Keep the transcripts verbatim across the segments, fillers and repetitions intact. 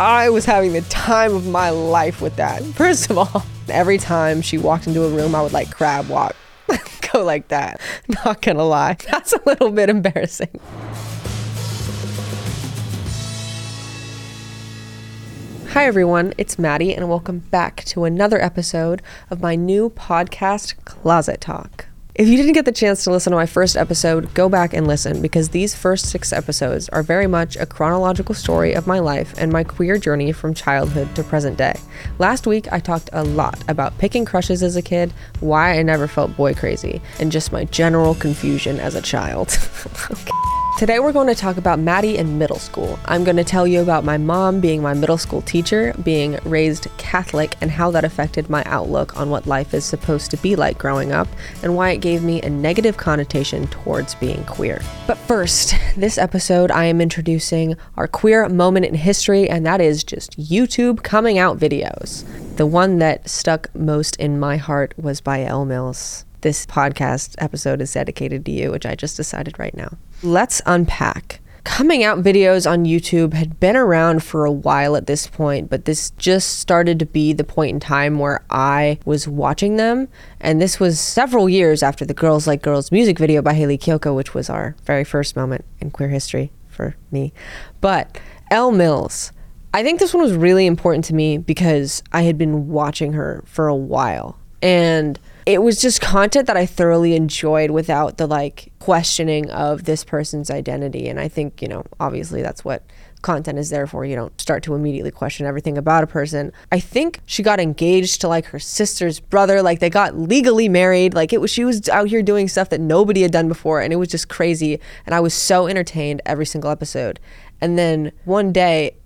I was having the time of my life with that. First of all, every time she walked into a room, I would like crab walk, go like that. Not gonna lie, that's a little bit embarrassing. Hi everyone, it's Maddie and welcome back to another episode of my new podcast, Closet Talk. If you didn't get the chance to listen to my first episode, go back and listen because these first six episodes are very much a chronological story of my life and my queer journey from childhood to present day. Last week, I talked a lot about picking crushes as a kid, why I never felt boy crazy, and just my general confusion as a child. Okay. Today we're going to talk about Maddie in middle school. I'm going to tell you about my mom being my middle school teacher, being raised Catholic, and how that affected my outlook on what life is supposed to be like growing up, and why it gave me a negative connotation towards being queer. But first, this episode I am introducing our queer moment in history, and that is just YouTube coming out videos. The one that stuck most in my heart was by Elle Mills. This podcast episode is dedicated to you, which I just decided right now. Let's unpack. Coming out videos on YouTube had been around for a while at this point, but this just started to be the point in time where I was watching them. And this was several years after the Girls Like Girls music video by Hayley Kiyoko, which was our very first moment in queer history for me. But Elle Mills, I think this one was really important to me because I had been watching her for a while. And it was just content that I thoroughly enjoyed without the like questioning of this person's identity. And I think, you know, obviously that's what content is there for. You don't start to immediately question everything about a person. I think she got engaged to like her sister's brother. Like they got legally married. Like it was, she was out here doing stuff that nobody had done before. And it was just crazy. And I was so entertained every single episode. And then one day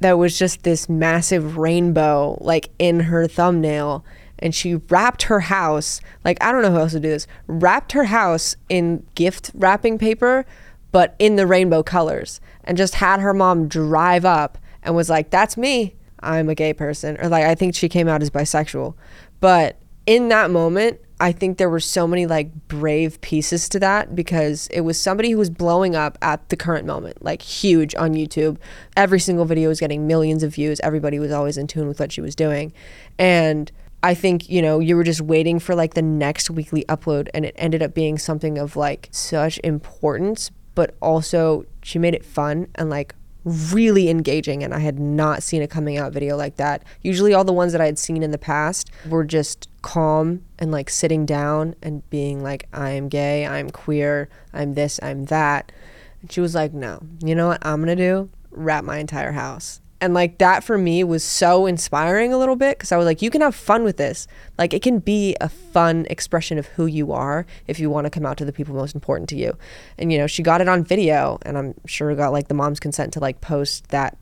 there was just this massive rainbow like in her thumbnail. And she wrapped her house, like, I don't know who else would do this, wrapped her house in gift wrapping paper, but in the rainbow colors, and just had her mom drive up and was like, that's me, I'm a gay person. Or like, I think she came out as bisexual. But in that moment, I think there were so many like brave pieces to that because it was somebody who was blowing up at the current moment, like huge on YouTube. Every single video was getting millions of views. Everybody was always in tune with what she was doing. And I think, you know, you were just waiting for like the next weekly upload, and it ended up being something of like such importance, but also she made it fun and like really engaging. And I had not seen a coming out video like that. Usually all the ones that I had seen in the past were just calm and like sitting down and being like, I'm gay, I'm queer, I'm this, I'm that. And she was like, no, you know what I'm gonna do? Wrap my entire house. And like that for me was so inspiring a little bit because I was like, you can have fun with this. Like it can be a fun expression of who you are if you want to come out to the people most important to you. And you know, she got it on video, and I'm sure got like the mom's consent to like post that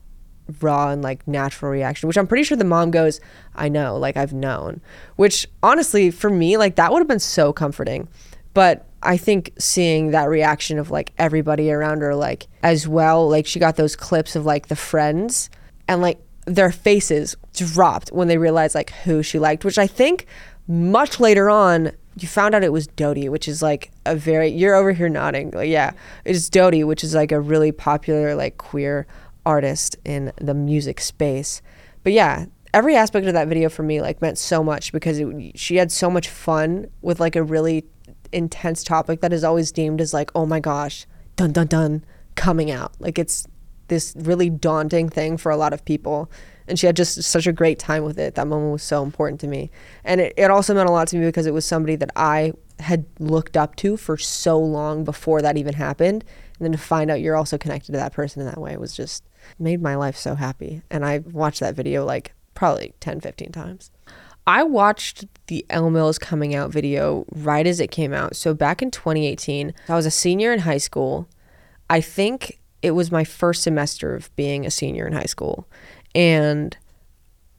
raw and like natural reaction, which I'm pretty sure the mom goes, I know, like I've known. Which honestly for me, like that would have been so comforting. But I think seeing that reaction of like everybody around her, like as well, like she got those clips of like the friends, and like their faces dropped when they realized like who she liked, which I think much later on you found out it was Dodie, which is like a very, you're over here nodding, like, yeah, it's Dodie, which is like a really popular like queer artist in the music space. But yeah, every aspect of that video for me like meant so much because it, she had so much fun with like a really intense topic that is always deemed as like, oh my gosh, dun dun dun, coming out, like it's this really daunting thing for a lot of people. And she had just such a great time with it. That moment was so important to me. And it, it also meant a lot to me because it was somebody that I had looked up to for so long before that even happened. And then to find out you're also connected to that person in that way was just, made my life so happy. And I watched that video like probably ten, fifteen times. I watched the Elle Mills coming out video right as it came out. So back in twenty eighteen, I was a senior in high school. I think it was my first semester of being a senior in high school. And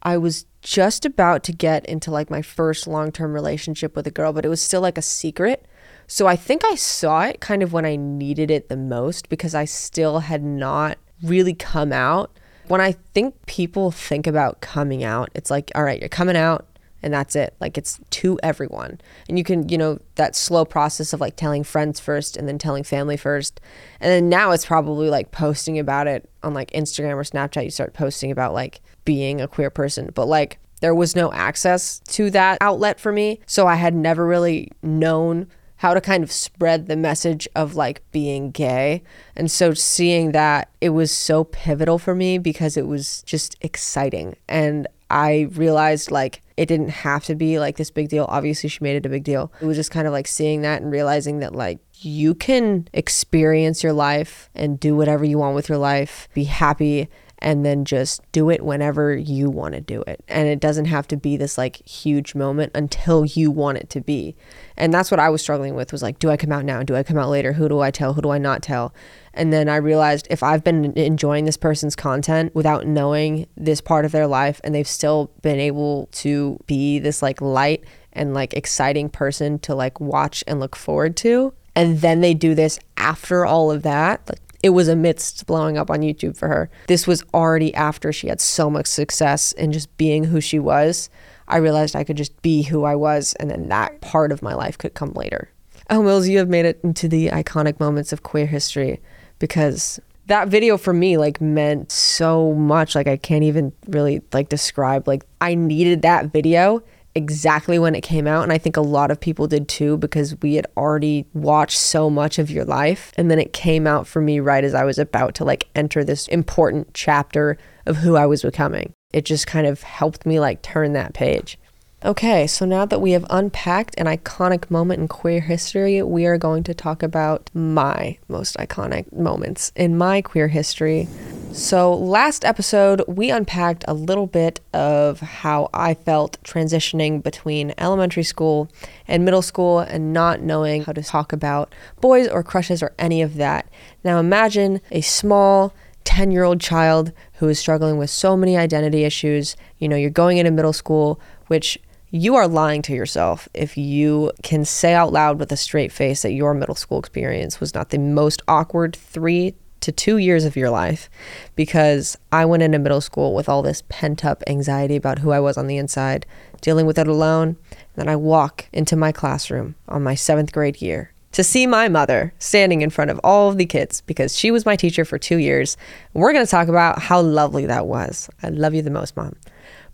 I was just about to get into like my first long-term relationship with a girl, but it was still like a secret. So I think I saw it kind of when I needed it the most because I still had not really come out. When I think people think about coming out, it's like, all right, you're coming out and that's it. Like, it's to everyone. And you can, you know, that slow process of like telling friends first and then telling family first. And then now it's probably like posting about it on like Instagram or Snapchat. You start posting about like being a queer person, but like there was no access to that outlet for me. So I had never really known how to kind of spread the message of like being gay. And so seeing that, it was so pivotal for me because it was just exciting. And I realized like it didn't have to be like this big deal. Obviously she made it a big deal. It was just kind of like seeing that and realizing that like you can experience your life and do whatever you want with your life, be happy, and then just do it whenever you want to do it. And it doesn't have to be this like huge moment until you want it to be. And that's what I was struggling with, was like, do I come out now? Do I come out later? Who do I tell? Who do I not tell? And then I realized if I've been enjoying this person's content without knowing this part of their life, and they've still been able to be this like light and like exciting person to like watch and look forward to, and then they do this after all of that, like, it was amidst blowing up on YouTube for her. This was already after she had so much success in just being who she was. I realized I could just be who I was, and then that part of my life could come later. Oh, Mills, you have made it into the iconic moments of queer history, because that video for me like meant so much. Like I can't even really like describe, like I needed that video exactly when it came out, and I think a lot of people did too, because we had already watched so much of your life, and then it came out for me right as I was about to like enter this important chapter of who I was becoming. It just kind of helped me like turn that page. Okay, so now that we have unpacked an iconic moment in queer history, we are going to talk about my most iconic moments in my queer history. So last episode, we unpacked a little bit of how I felt transitioning between elementary school and middle school and not knowing how to talk about boys or crushes or any of that. Now imagine a small ten-year-old child who is struggling with so many identity issues. You know, you're going into middle school, which you are lying to yourself if you can say out loud with a straight face that your middle school experience was not the most awkward three to two years of your life, because I went into middle school with all this pent-up anxiety about who I was on the inside, dealing with it alone. And then I walk into my classroom on my seventh grade year to see my mother standing in front of all of the kids, because she was my teacher for two years. We're going to talk about how lovely that was. I love you the most, Mom.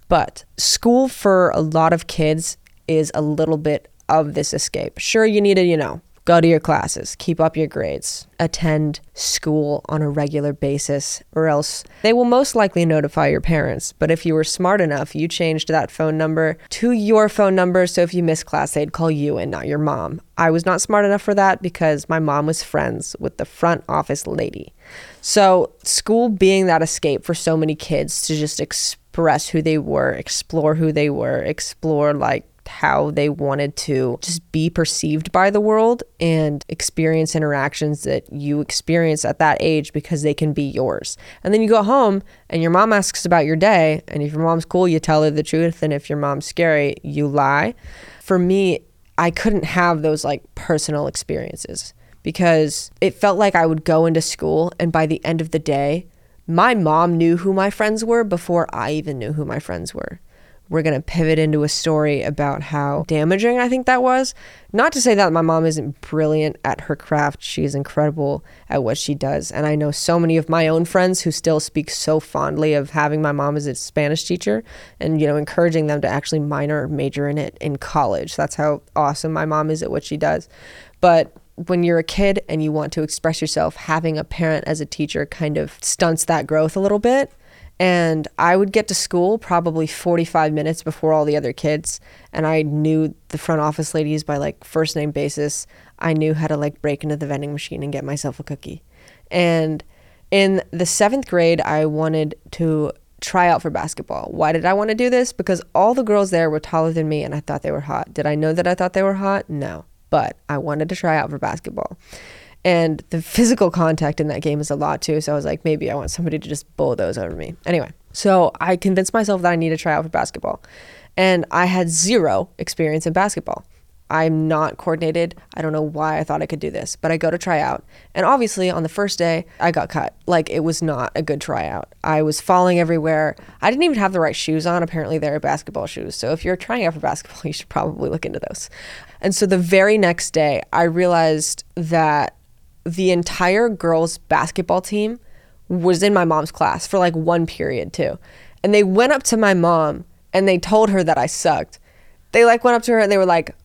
But school for a lot of kids is a little bit of this escape. Sure, you need to, you know, go to your classes, keep up your grades, attend school on a regular basis, or else they will most likely notify your parents. But if you were smart enough, you changed that phone number to your phone number, so if you missed class, they'd call you and not your mom. I was not smart enough for that because my mom was friends with the front office lady. So school being that escape for so many kids to just express who they were, explore who they were, explore like how they wanted to just be perceived by the world and experience interactions that you experience at that age because they can be yours. And then you go home and your mom asks about your day, and if your mom's cool, you tell her the truth, and if your mom's scary, you lie. For me, I couldn't have those like personal experiences because it felt like I would go into school and by the end of the day, my mom knew who my friends were before I even knew who my friends were. We're going to pivot into a story about how damaging I think that was. Not to say that my mom isn't brilliant at her craft. She is incredible at what she does. And I know so many of my own friends who still speak so fondly of having my mom as a Spanish teacher and, you know, encouraging them to actually minor or major in it in college. That's how awesome my mom is at what she does. But when you're a kid and you want to express yourself, having a parent as a teacher kind of stunts that growth a little bit. And I would get to school probably forty-five minutes before all the other kids. And I knew the front office ladies by like first name basis. I knew how to like break into the vending machine and get myself a cookie. And in the seventh grade, I wanted to try out for basketball. Why did I want to do this? Because all the girls there were taller than me and I thought they were hot. Did I know that I thought they were hot? No, but I wanted to try out for basketball. And the physical contact in that game is a lot too. So I was like, maybe I want somebody to just bulldoze over me. Anyway, so I convinced myself that I need to try out for basketball. And I had zero experience in basketball. I'm not coordinated. I don't know why I thought I could do this, but I go to try out. And obviously on the first day I got cut. Like, it was not a good tryout. I was falling everywhere. I didn't even have the right shoes on. Apparently they're basketball shoes. So if you're trying out for basketball, you should probably look into those. And so the very next day I realized that the entire girls basketball team was in my mom's class for like one period too. And they went up to my mom and they told her that I sucked. They like went up to her and they were like,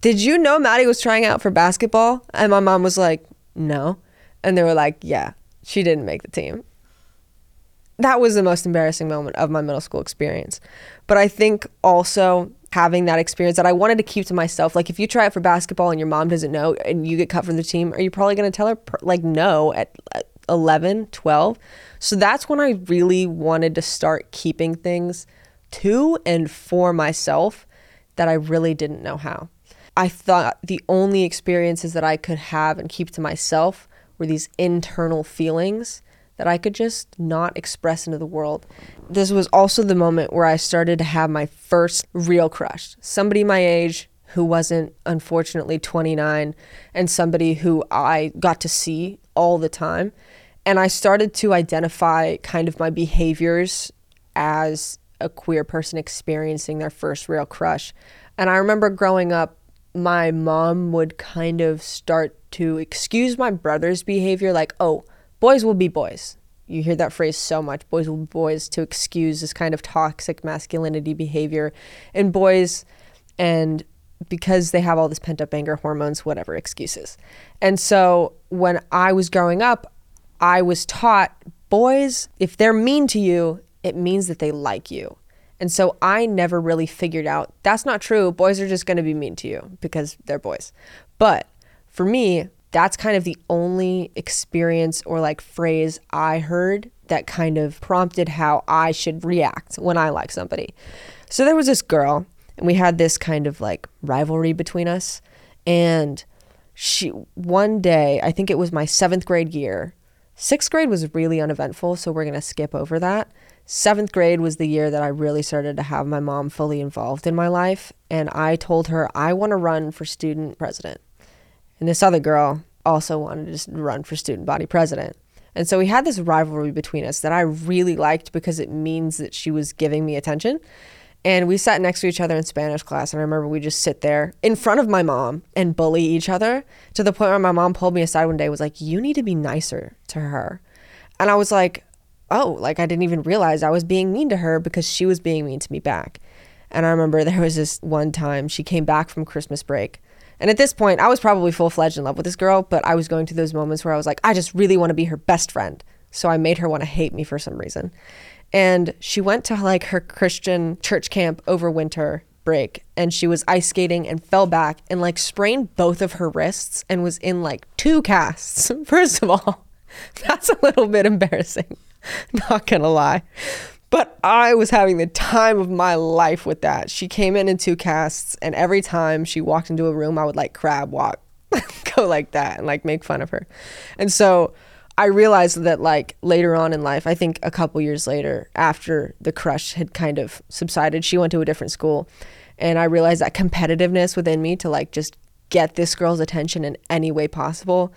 "Did you know Maddie was trying out for basketball?" And my mom was like, "No." And they were like, "Yeah, she didn't make the team." That was the most embarrassing moment of my middle school experience. But I think also having that experience that I wanted to keep to myself. Like, if you try out for basketball and your mom doesn't know and you get cut from the team, are you probably going to tell her like no at eleven, twelve? So that's when I really wanted to start keeping things to and for myself that I really didn't know how. I thought the only experiences that I could have and keep to myself were these internal feelings that I could just not express into the world. This was also the moment where I started to have my first real crush. Somebody my age who wasn't, unfortunately, twenty-nine, and somebody who I got to see all the time. And I started to identify kind of my behaviors as a queer person experiencing their first real crush. And I remember growing up, my mom would kind of start to excuse my brother's behavior, like, "Oh, boys will be boys." You hear that phrase so much, "boys will be boys," to excuse this kind of toxic masculinity behavior in boys, and because they have all this pent up anger, hormones, whatever, excuses. And so when I was growing up, I was taught boys, if they're mean to you, it means that they like you. And so I never really figured out, that's not true. Boys are just going to be mean to you because they're boys. But for me, that's kind of the only experience or like phrase I heard that kind of prompted how I should react when I like somebody. So there was this girl and we had this kind of like rivalry between us. And she, one day, I think it was my seventh grade year. Sixth grade was really uneventful, so we're going to skip over that. Seventh grade was the year that I really started to have my mom fully involved in my life. And I told her, I want to run for student president. And this other girl also wanted to run for student body president. And so we had this rivalry between us that I really liked because it means that she was giving me attention. And we sat next to each other in Spanish class. And I remember we just sit there in front of my mom and bully each other to the point where my mom pulled me aside one day and was like, "You need to be nicer to her." And I was like, oh, like I didn't even realize I was being mean to her because she was being mean to me back. And I remember there was this one time she came back from Christmas break. And at this point, I was probably full-fledged in love with this girl, but I was going through those moments where I was like, I just really want to be her best friend. So I made her want to hate me for some reason. And she went to like her Christian church camp over winter break and she was ice skating and fell back and like sprained both of her wrists and was in like two casts. First of all, that's a little bit embarrassing. Not gonna lie. But I was having the time of my life with that. She came in in two casts and every time she walked into a room, I would like crab walk, go like that and like make fun of her. And so I realized that like later on in life, I think a couple years later after the crush had kind of subsided, she went to a different school. And I realized that competitiveness within me to like just get this girl's attention in any way possible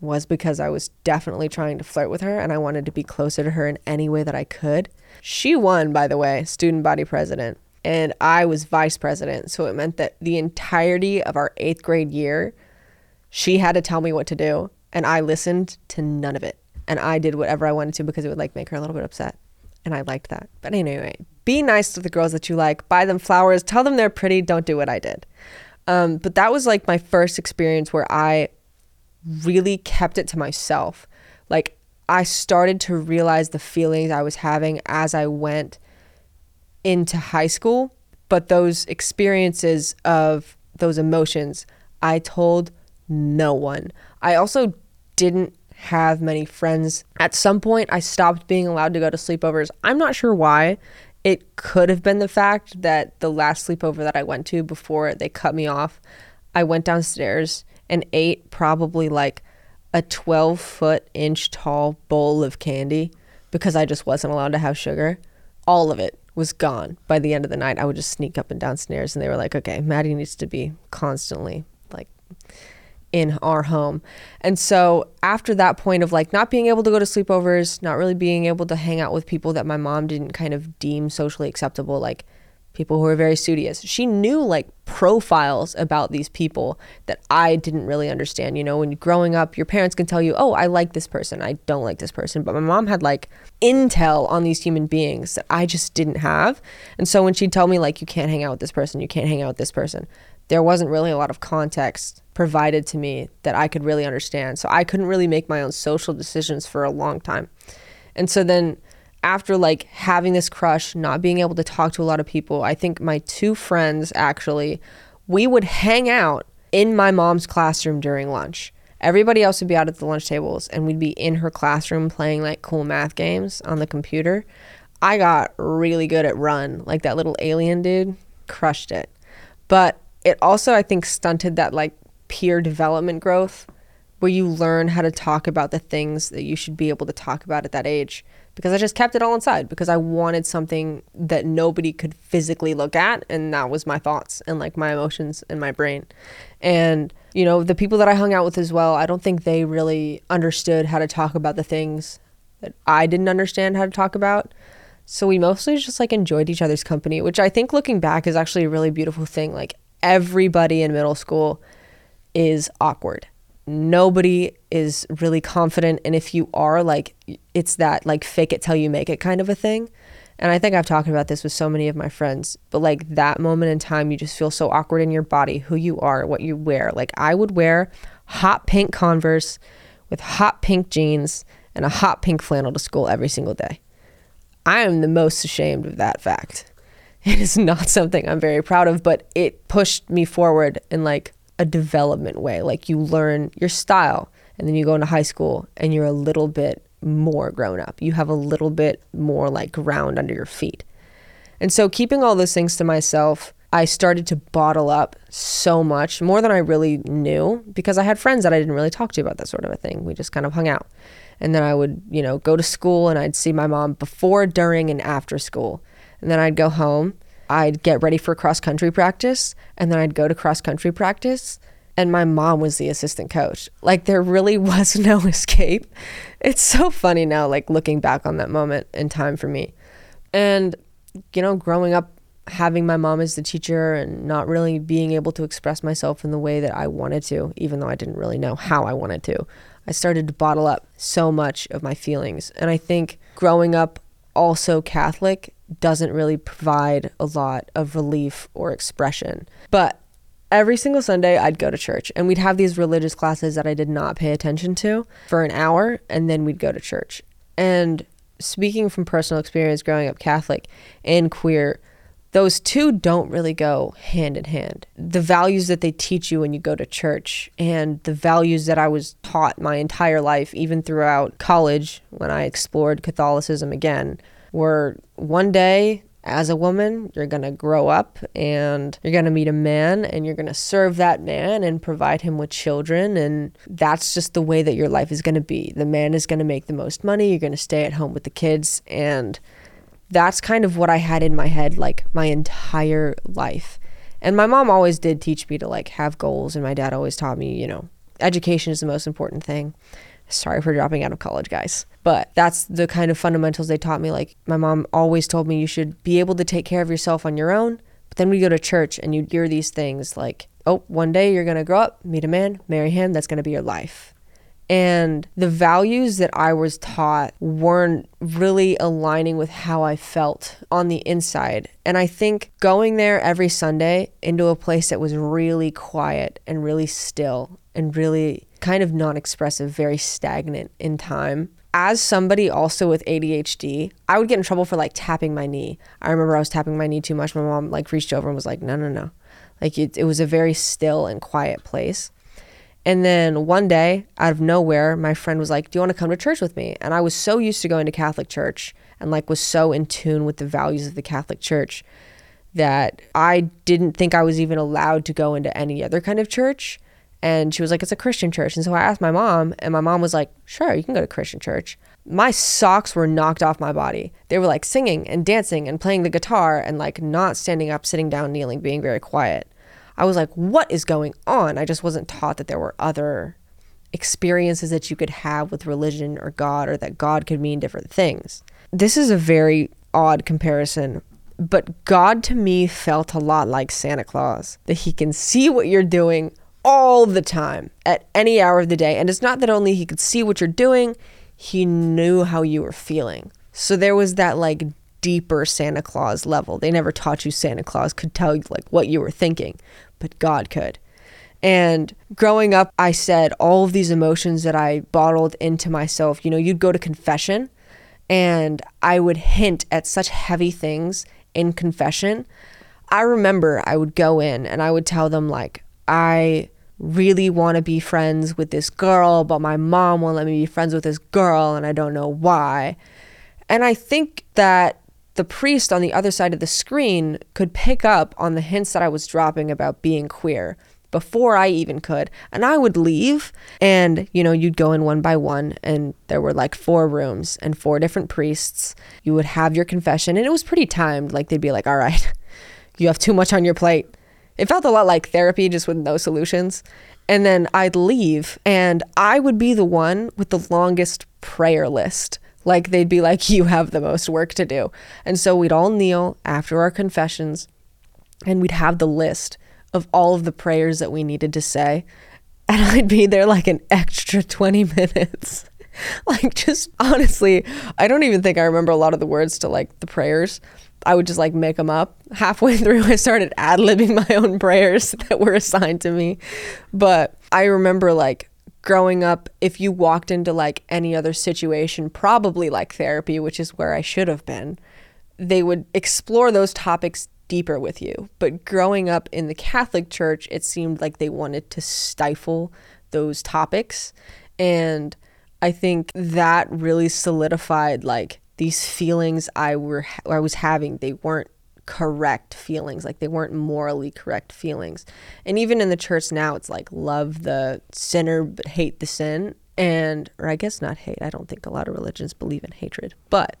was because I was definitely trying to flirt with her and I wanted to be closer to her in any way that I could. She won, by the way, student body president, and I was vice president. So it meant that the entirety of our eighth grade year, she had to tell me what to do and I listened to none of it. And I did whatever I wanted to because it would like make her a little bit upset. And I liked that. But anyway, be nice to the girls that you like, buy them flowers, tell them they're pretty, don't do what I did. Um, but that was like my first experience where I really kept it to myself. Like, I started to realize the feelings I was having as I went into high school, but those experiences of those emotions, I told no one. I also didn't have many friends. At some point, I stopped being allowed to go to sleepovers. I'm not sure why. It could have been the fact that the last sleepover that I went to before they cut me off, I went downstairs and ate probably like a twelve foot inch tall bowl of candy because I just wasn't allowed to have sugar. All of it. was gone by the end of the night. I would just sneak up and downstairs, and they were like, okay, Maddie needs to be constantly like in our home. And so after that point of like not being able to go to sleepovers, not really being able to hang out with people that my mom didn't kind of deem socially acceptable, like people who were very studious, she knew like profiles about these people that I didn't really understand. You know, when growing up, your parents can tell you, oh, I like this person, I don't like this person. But my mom had like intel on these human beings that I just didn't have. And so when she'd tell me like, you can't hang out with this person, you can't hang out with this person, there wasn't really a lot of context provided to me that I could really understand. So I couldn't really make my own social decisions for a long time. And so then after like having this crush, not being able to talk to a lot of people, I think my two friends actually, we would hang out in my mom's classroom during lunch. Everybody else would be out at the lunch tables, and we'd be in her classroom playing like cool math games on the computer. I got really good at Run, like that little alien dude, crushed it. But it also, I think, stunted that like peer development growth, where you learn how to talk about the things that you should be able to talk about at that age. Because I just kept it all inside, because I wanted something that nobody could physically look at, and that was my thoughts and like my emotions and my brain. And you know, the people that I hung out with as well, I don't think they really understood how to talk about the things that I didn't understand how to talk about. So we mostly just like enjoyed each other's company, which I think looking back is actually a really beautiful thing. Like everybody in middle school is awkward. Nobody is really confident, and if you are, like, it's that like fake it till you make it kind of a thing. And I think I've talked about this with so many of my friends, but like that moment in time, you just feel so awkward in your body, who you are, what you wear. Like I would wear hot pink Converse with hot pink jeans and a hot pink flannel to school every single day. I am the most ashamed of that fact. It is not something I'm very proud of, but it pushed me forward in like a development way. Like you learn your style, and then you go into high school and you're a little bit more grown up. You have a little bit more like ground under your feet. And so keeping all those things to myself, I started to bottle up so much more than I really knew, because I had friends that I didn't really talk to about that sort of a thing. We just kind of hung out. And then I would, you know, go to school, and I'd see my mom before, during, and after school. And then I'd go home, I'd get ready for cross-country practice, and then I'd go to cross-country practice, and my mom was the assistant coach. Like there really was no escape. It's so funny now, like looking back on that moment in time for me. And, you know, growing up, having my mom as the teacher and not really being able to express myself in the way that I wanted to, even though I didn't really know how I wanted to, I started to bottle up so much of my feelings. And I think growing up also Catholic doesn't really provide a lot of relief or expression. But every single Sunday I'd go to church, and we'd have these religious classes that I did not pay attention to for an hour, and then we'd go to church. And speaking from personal experience growing up Catholic and queer, those two don't really go hand in hand. The values that they teach you when you go to church, and the values that I was taught my entire life, even throughout college when I explored Catholicism again, were one day as a woman, you're gonna grow up and you're gonna meet a man, and you're gonna serve that man and provide him with children. And that's just the way that your life is gonna be. The man is gonna make the most money, you're gonna stay at home with the kids. And that's kind of what I had in my head like my entire life. And my mom always did teach me to like have goals, and my dad always taught me, you know, education is the most important thing. Sorry for dropping out of college, guys. But that's the kind of fundamentals they taught me. Like my mom always told me you should be able to take care of yourself on your own. But then we go to church and you hear these things like, oh, one day you're going to grow up, meet a man, marry him. That's going to be your life. And the values that I was taught weren't really aligning with how I felt on the inside. And I think going there every Sunday into a place that was really quiet and really still and really kind of non-expressive, very stagnant in time. As somebody also with A D H D, I would get in trouble for like tapping my knee. I remember I was tapping my knee too much. My mom like reached over and was like, no, no, no. Like it, it was a very still and quiet place. And then one day out of nowhere, my friend was like, do you want to come to church with me? And I was so used to going to Catholic church and like was so in tune with the values of the Catholic church that I didn't think I was even allowed to go into any other kind of church. And she was like, it's a Christian church. And so I asked my mom, and my mom was like, sure, you can go to Christian church. my socks were knocked off my body. They were like singing and dancing and playing the guitar and like not standing up, sitting down, kneeling, being very quiet. I was like, what is going on? I just wasn't taught that there were other experiences that you could have with religion or God, or that God could mean different things. This is a very odd comparison, but God to me felt a lot like Santa Claus, that he can see what you're doing all the time at any hour of the day. And it's not that only he could see what you're doing, he knew how you were feeling. So there was that like deeper Santa Claus level. They never taught you Santa Claus could tell you like what you were thinking, but God could. And growing up, I said all of these emotions that I bottled into myself, you know, you'd go to confession and I would hint at such heavy things in confession. I remember I would go in and I would tell them like, I really want to be friends with this girl, but my mom won't let me be friends with this girl and I don't know why. And I think that the priest on the other side of the screen could pick up on the hints that I was dropping about being queer before I even could. And I would leave and, you know, you'd go in one by one and there were like four rooms and four different priests. You would have your confession and it was pretty timed. Like they'd be like, all right, you have too much on your plate. It felt a lot like therapy, just with no solutions. And then I'd leave and I would be the one with the longest prayer list. Like they'd be like, you have the most work to do. And so we'd all kneel after our confessions and we'd have the list of all of the prayers that we needed to say. And I'd be there like an extra twenty minutes. Like just honestly, I don't even think I remember a lot of the words to like the prayers. I would just like make them up. Halfway through, I started ad-libbing my own prayers that were assigned to me. But I remember like growing up, if you walked into like any other situation, probably like therapy, which is where I should have been, they would explore those topics deeper with you. But growing up in the Catholic Church, it seemed like they wanted to stifle those topics. And I think that really solidified like these feelings I were I was having. They weren't correct feelings, like they weren't morally correct feelings. And even in the church now, it's like love the sinner but hate the sin. And or I guess not hate. I don't think a lot of religions believe in hatred, but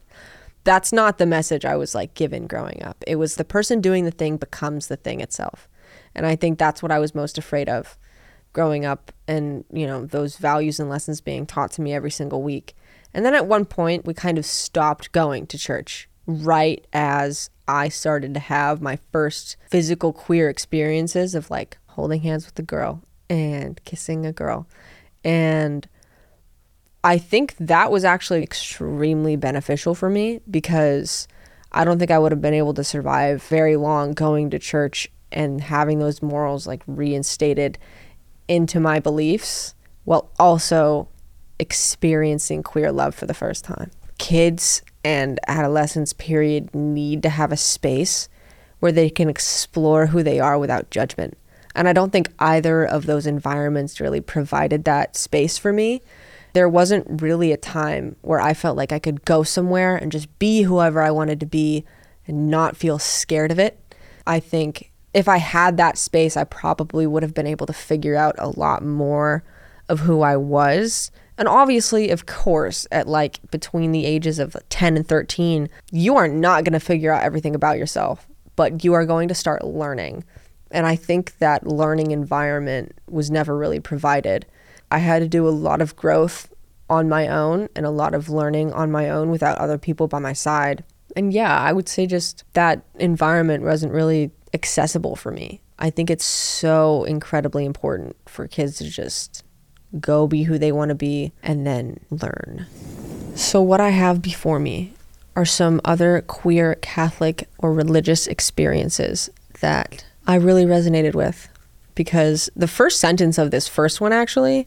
that's not the message I was like given growing up. It was the person doing the thing becomes the thing itself. And I think that's what I was most afraid of growing up, and, you know, those values and lessons being taught to me every single week. And then at one point we kind of stopped going to church right as I started to have my first physical queer experiences of like holding hands with a girl and kissing a girl. And I think that was actually extremely beneficial for me, because I don't think I would have been able to survive very long going to church and having those morals like reinstated into my beliefs while also experiencing queer love for the first time. Kids and adolescents, period, need to have a space where they can explore who they are without judgment. And I don't think either of those environments really provided that space for me. There wasn't really a time where I felt like I could go somewhere and just be whoever I wanted to be and not feel scared of it. I think if I had that space, I probably would have been able to figure out a lot more of who I was. And obviously, of course, at like between the ages of ten and thirteen, you are not going to figure out everything about yourself, but you are going to start learning. And I think that learning environment was never really provided. I had to do a lot of growth on my own and a lot of learning on my own without other people by my side. And yeah, I would say just that environment wasn't really accessible for me. I think it's so incredibly important for kids to just go be who they want to be and then learn. So what I have before me are some other queer, Catholic, or religious experiences that I really resonated with. Because the first sentence of this first one actually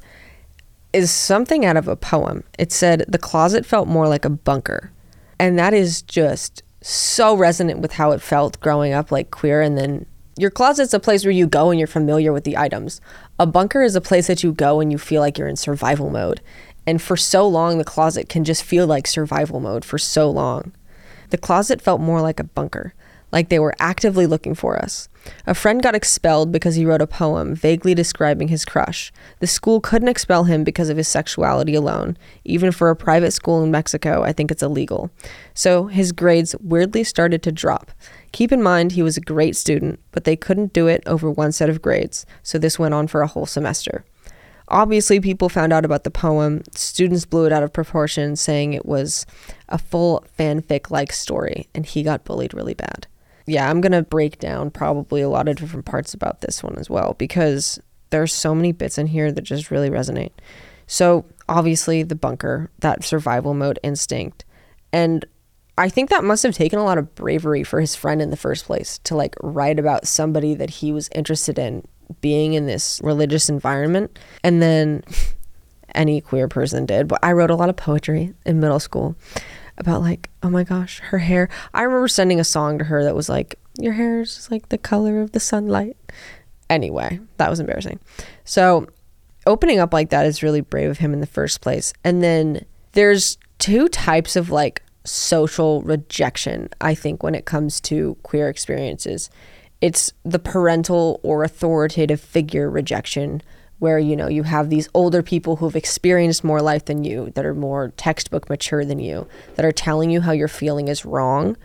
is something out of a poem. It said, "The closet felt more like a bunker." And that is just so resonant with how it felt growing up like queer. And then your closet's a place where you go and you're familiar with the items. A bunker is a place that you go and you feel like you're in survival mode. And for so long, the closet can just feel like survival mode for so long. The closet felt more like a bunker. like they were actively looking for us. A friend got expelled because he wrote a poem vaguely describing his crush. The school couldn't expel him because of his sexuality alone. Even for a private school in Mexico, I think it's illegal. So his grades weirdly started to drop. Keep in mind, he was a great student, but they couldn't do it over one set of grades. So this went on for a whole semester. Obviously, people found out about the poem. Students blew it out of proportion, saying it was a full fanfic-like story, and he got bullied really bad. Yeah, I'm going to break down probably a lot of different parts about this one as well, because there's so many bits in here that just really resonate. So obviously the bunker, that survival mode instinct. And I think that must have taken a lot of bravery for his friend in the first place to like write about somebody that he was interested in being in this religious environment. And then any queer person did. But I wrote a lot of poetry in middle school about like, oh my gosh, her hair. I remember sending a song to her that was like, your hair is just like the color of the sunlight. Anyway, that was embarrassing. So opening up like that is really brave of him in the first place. And then there's two types of like social rejection, I think, when it comes to queer experiences. It's the parental or authoritative figure rejection, where, you know, you have these older people who've experienced more life than you, that are more textbook mature than you, that are telling you how your feeling is wrong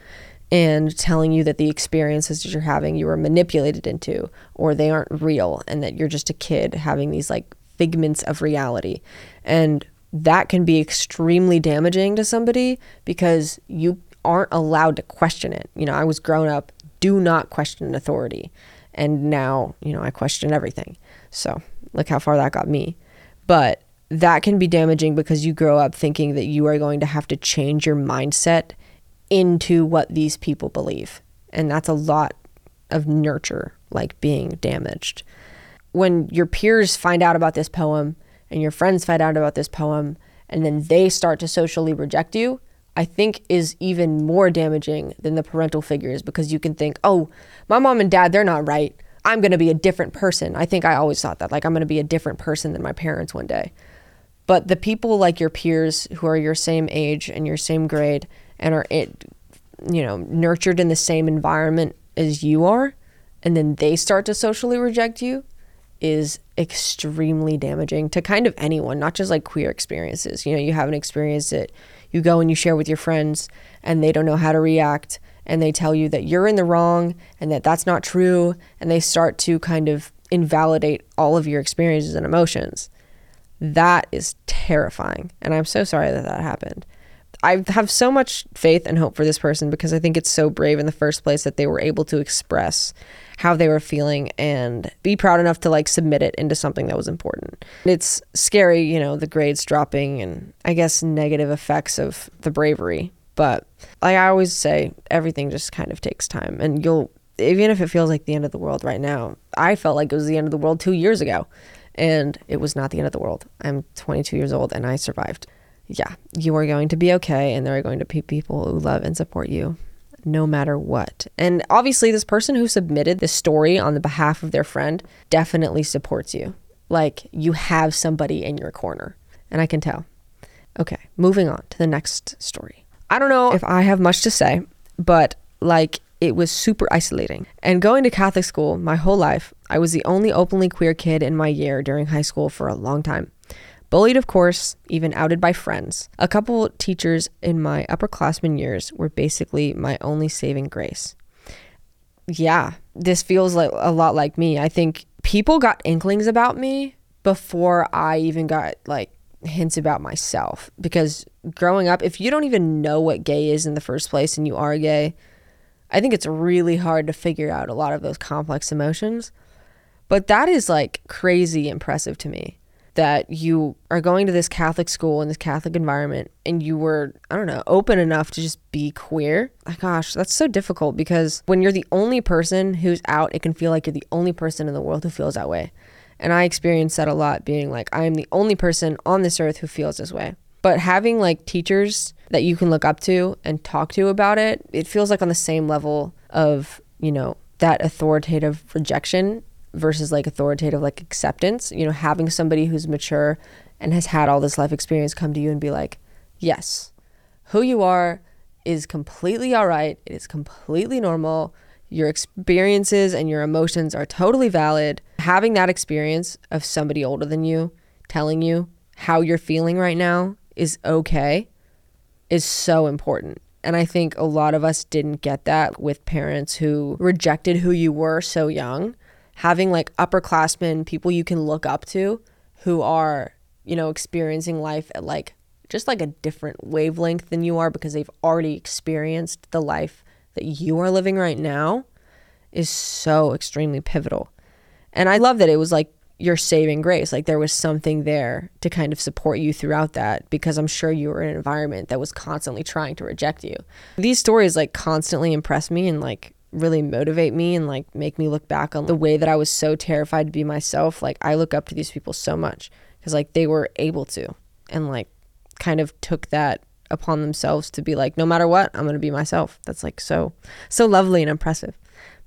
and telling you that the experiences that you're having, you were manipulated into, or they aren't real, and that you're just a kid having these like figments of reality. And that can be extremely damaging to somebody because you aren't allowed to question it. You know, I was grown up, do not question authority. And now, you know, I question everything. So look how far that got me. But that can be damaging because you grow up thinking that you are going to have to change your mindset into what these people believe. And that's a lot of nurture, like being damaged. When your peers find out about this poem and your friends find out about this poem, and then they start to socially reject you, I think is even more damaging than the parental figures, because you can think, oh, my mom and dad, they're not right. I'm going to be a different person. I think I always thought that, like, I'm going to be a different person than my parents one day. But the people like your peers who are your same age and your same grade and are, it, you know, nurtured in the same environment as you are, and then they start to socially reject you, is extremely damaging to kind of anyone, not just like queer experiences. You know, you have an experience that you go and you share with your friends and they don't know how to react, and they tell you that you're in the wrong and that that's not true, and they start to kind of invalidate all of your experiences and emotions. That is terrifying, and I'm so sorry that that happened. I have so much faith and hope for this person because I think it's so brave in the first place that they were able to express how they were feeling and be proud enough to like submit it into something that was important. It's scary, you know, the grades dropping and I guess negative effects of the bravery. But like I always say, everything just kind of takes time. And you'll, even if it feels like the end of the world right now, I felt like it was the end of the world two years ago. And it was not the end of the world. I'm twenty-two years old and I survived. Yeah, you are going to be okay, and there are going to be people who love and support you no matter what. And obviously this person who submitted this story on the behalf of their friend definitely supports you. Like, you have somebody in your corner, and I can tell. Okay, moving on to the next story. I don't know if I have much to say, but like, it was super isolating. And going to Catholic school my whole life, I was the only openly queer kid in my year during high school for a long time. Bullied, of course, even outed by friends. A couple teachers in my upperclassman years were basically my only saving grace. Yeah, this feels like a lot like me. I think people got inklings about me before I even got like hints about myself. Because growing up, if you don't even know what gay is in the first place and you are gay, I think it's really hard to figure out a lot of those complex emotions. But that is like crazy impressive to me, that you are going to this Catholic school in this Catholic environment and you were, I don't know, open enough to just be queer. Oh, gosh, that's so difficult, because when you're the only person who's out, it can feel like you're the only person in the world who feels that way. And I experienced that a lot, being like, I am the only person on this earth who feels this way. But having like teachers that you can look up to and talk to about it, it feels like on the same level of, you know, that authoritative rejection versus like authoritative like acceptance. You know, having somebody who's mature and has had all this life experience come to you and be like, yes, who you are is completely all right. It is completely normal. Your experiences and your emotions are totally valid. Having that experience of somebody older than you telling you how you're feeling right now is okay is so important. And I think a lot of us didn't get that with parents who rejected who you were so young. Having like upperclassmen, people you can look up to who are, you know, experiencing life at like just like a different wavelength than you are because they've already experienced the life that you are living right now is so extremely pivotal. And I love that it was like your saving grace. Like there was something there to kind of support you throughout that, because I'm sure you were in an environment that was constantly trying to reject you. These stories like constantly impress me and like really motivate me and like make me look back on the way that I was so terrified to be myself. Like I look up to these people so much because like they were able to and like kind of took that upon themselves to be like, no matter what, I'm going to be myself. That's like so, so lovely and impressive.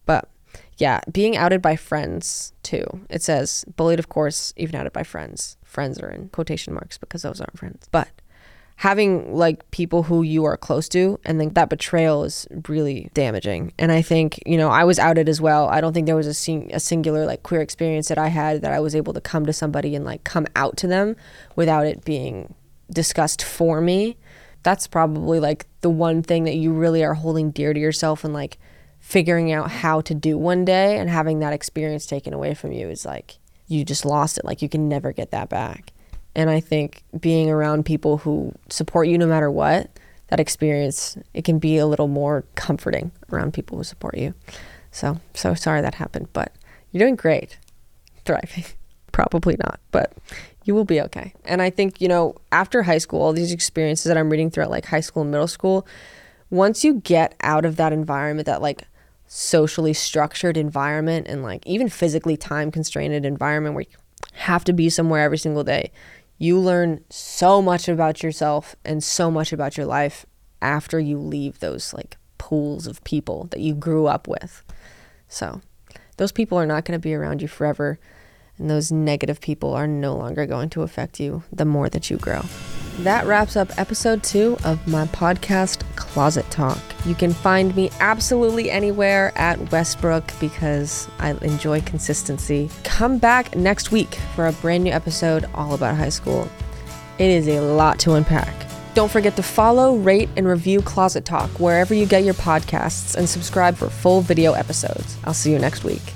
But yeah, being outed by friends too. It says bullied, of course, even outed by friends. Friends are in quotation marks because those aren't friends. But having like people who you are close to, and then that betrayal is really damaging. And I think, you know, I was outed as well. I don't think there was a, sing- a singular like queer experience that I had that I was able to come to somebody and like come out to them without it being discussed for me. That's probably like the one thing that you really are holding dear to yourself and like figuring out how to do one day, and having that experience taken away from you is like you just lost it. Like you can never get that back. And I think being around people who support you no matter what, that experience, it can be a little more comforting around people who support you. So, so sorry that happened, but you're doing great. Thriving. Probably not, but you will be okay. And I think, you know, after high school, all these experiences that I'm reading throughout like high school and middle school, once you get out of that environment, that like socially structured environment and like even physically time constrained environment where you have to be somewhere every single day, you learn so much about yourself and so much about your life after you leave those like pools of people that you grew up with. So those people are not going to be around you forever, and those negative people are no longer going to affect you the more that you grow. That wraps up episode two of my podcast, Closet Talk. You can find me absolutely anywhere at Westbrook because I enjoy consistency. Come back next week for a brand new episode all about high school. It is a lot to unpack. Don't forget to follow, rate, and review Closet Talk wherever you get your podcasts, and subscribe for full video episodes. I'll see you next week.